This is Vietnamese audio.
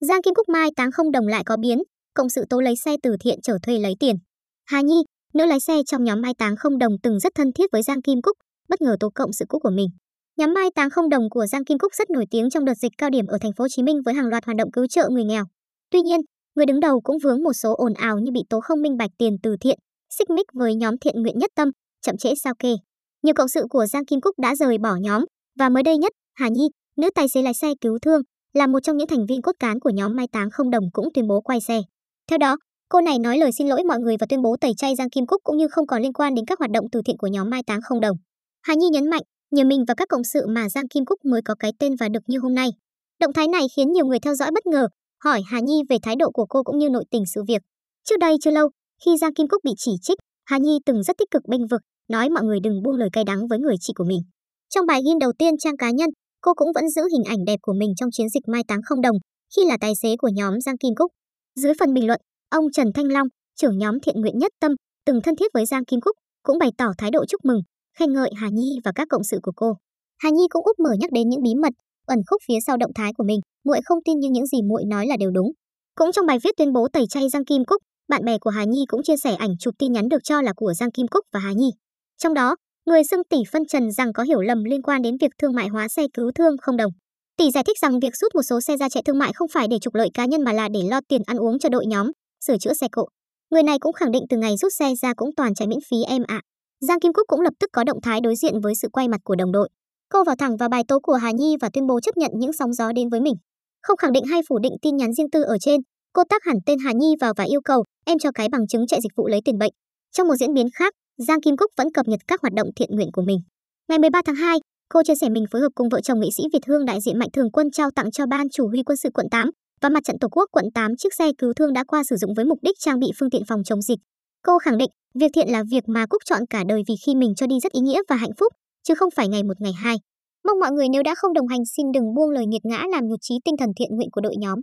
Giang Kim Cúc Mai Táng Không Đồng lại có biến, cộng sự tố lấy xe từ thiện trở thuê lấy tiền. Hà Nhi, nữ lái xe trong nhóm Mai Táng Không Đồng từng rất thân thiết với Giang Kim Cúc, bất ngờ tố cộng sự cũ của mình. Nhóm Mai Táng Không Đồng của Giang Kim Cúc rất nổi tiếng trong đợt dịch cao điểm ở thành phố Hồ Chí Minh với hàng loạt hoạt động cứu trợ người nghèo. Tuy nhiên, người đứng đầu cũng vướng một số ồn ào như bị tố không minh bạch tiền từ thiện, xích mích với nhóm thiện nguyện Nhất Tâm, chậm trễ sao kê. Nhiều cộng sự của Giang Kim Cúc đã rời bỏ nhóm, và mới đây nhất, Hà Nhi, nữ tài xế lái xe cứu thương, là một trong những thành viên cốt cán của nhóm Mai Táng Không Đồng cũng tuyên bố quay xe. Theo đó, cô này nói lời xin lỗi mọi người và tuyên bố tẩy chay Giang Kim Cúc cũng như không còn liên quan đến các hoạt động từ thiện của nhóm Mai Táng Không Đồng. Hà Nhi nhấn mạnh, nhờ mình và các cộng sự mà Giang Kim Cúc mới có cái tên và được như hôm nay. Động thái này khiến nhiều người theo dõi bất ngờ, hỏi Hà Nhi về thái độ của cô cũng như nội tình sự việc. Trước đây chưa lâu, khi Giang Kim Cúc bị chỉ trích, Hà Nhi từng rất tích cực bênh vực, nói mọi người đừng buông lời cay đắng với người chị của mình. Trong bài ghi đầu tiên trang cá nhân, cô cũng vẫn giữ hình ảnh đẹp của mình trong chiến dịch Mai Táng Không Đồng khi là tài xế của nhóm Giang Kim Cúc. Dưới phần bình luận, ông Trần Thanh Long, trưởng nhóm thiện nguyện Nhất Tâm, từng thân thiết với Giang Kim Cúc, cũng bày tỏ thái độ chúc mừng, khen ngợi Hà Nhi và các cộng sự của cô. Hà Nhi cũng úp mở nhắc đến những bí mật ẩn khúc phía sau động thái của mình, muội không tin nhưng những gì muội nói là đều đúng. Cũng trong bài viết tuyên bố tẩy chay Giang Kim Cúc, bạn bè của Hà Nhi cũng chia sẻ ảnh chụp tin nhắn được cho là của Giang Kim Cúc và Hà Nhi. Trong đó, người xưng tỷ phân trần rằng có hiểu lầm liên quan đến việc thương mại hóa xe cứu thương không đồng. Tỷ giải thích rằng việc rút một số xe ra chạy thương mại không phải để trục lợi cá nhân mà là để lo tiền ăn uống cho đội nhóm, sửa chữa xe cộ. Người này cũng khẳng định từ ngày rút xe ra cũng toàn chạy miễn phí em ạ. Giang Kim Cúc cũng lập tức có động thái đối diện với sự quay mặt của đồng đội. Cô vào thẳng vào bài tố của Hà Nhi và tuyên bố chấp nhận những sóng gió đến với mình. Không khẳng định hay phủ định tin nhắn riêng tư ở trên, cô tác hẳn tên Hà Nhi vào và yêu cầu em cho cái bằng chứng chạy dịch vụ lấy tiền bệnh. Trong một diễn biến khác, Giang Kim Cúc vẫn cập nhật các hoạt động thiện nguyện của mình. Ngày 13 tháng 2, cô chia sẻ mình phối hợp cùng vợ chồng nghệ sĩ Việt Hương đại diện Mạnh Thường Quân trao tặng cho Ban Chỉ huy Quân sự quận 8 và Mặt trận Tổ quốc quận 8 chiếc xe cứu thương đã qua sử dụng với mục đích trang bị phương tiện phòng chống dịch. Cô khẳng định, việc thiện là việc mà Cúc chọn cả đời vì khi mình cho đi rất ý nghĩa và hạnh phúc, chứ không phải ngày một ngày hai. Mong mọi người nếu đã không đồng hành xin đừng buông lời nghiệt ngã làm nhụt chí tinh thần thiện nguyện của đội nhóm.